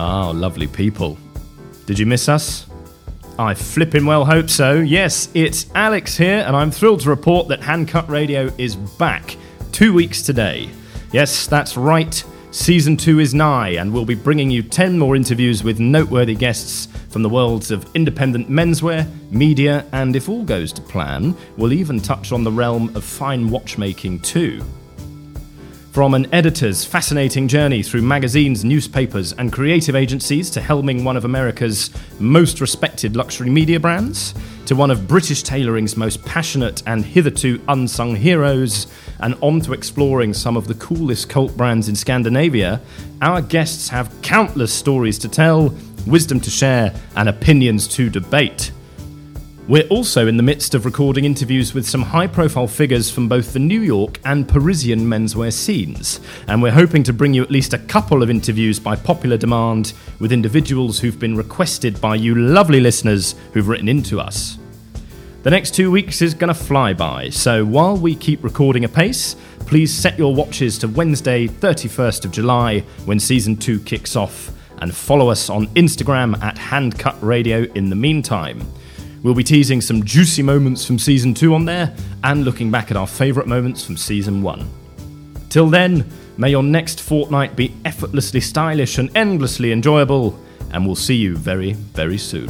Oh, lovely people. Did you miss us? I flippin' well hope so. Yes, it's Aleks here, and I'm thrilled to report that HandCut Radio is back 2 weeks today. Yes, that's right. Season 2 is nigh, and we'll be bringing you 10 more interviews with noteworthy guests from the worlds of independent menswear, media, and if all goes to plan, we'll even touch on the realm of fine watchmaking too. From an editor's fascinating journey through magazines, newspapers, and creative agencies to helming one of America's most respected luxury media brands, to one of British tailoring's most passionate and hitherto unsung heroes, and on to exploring some of the coolest cult brands in Scandinavia, our guests have countless stories to tell, wisdom to share, and opinions to debate. We're also in the midst of recording interviews with some high-profile figures from both the New York and Parisian menswear scenes, and we're hoping to bring you at least a couple of interviews by popular demand with individuals who've been requested by you lovely listeners who've written into us. The next 2 weeks is going to fly by, so while we keep recording apace, please set your watches to Wednesday, 31st of July, when Season 2 kicks off, and follow us on Instagram at HandCut Radio in the meantime. We'll be teasing some juicy moments from Season 2 on there, and looking back at our favourite moments from Season 1. Till then, may your next fortnight be effortlessly stylish and endlessly enjoyable, and we'll see you very, very soon.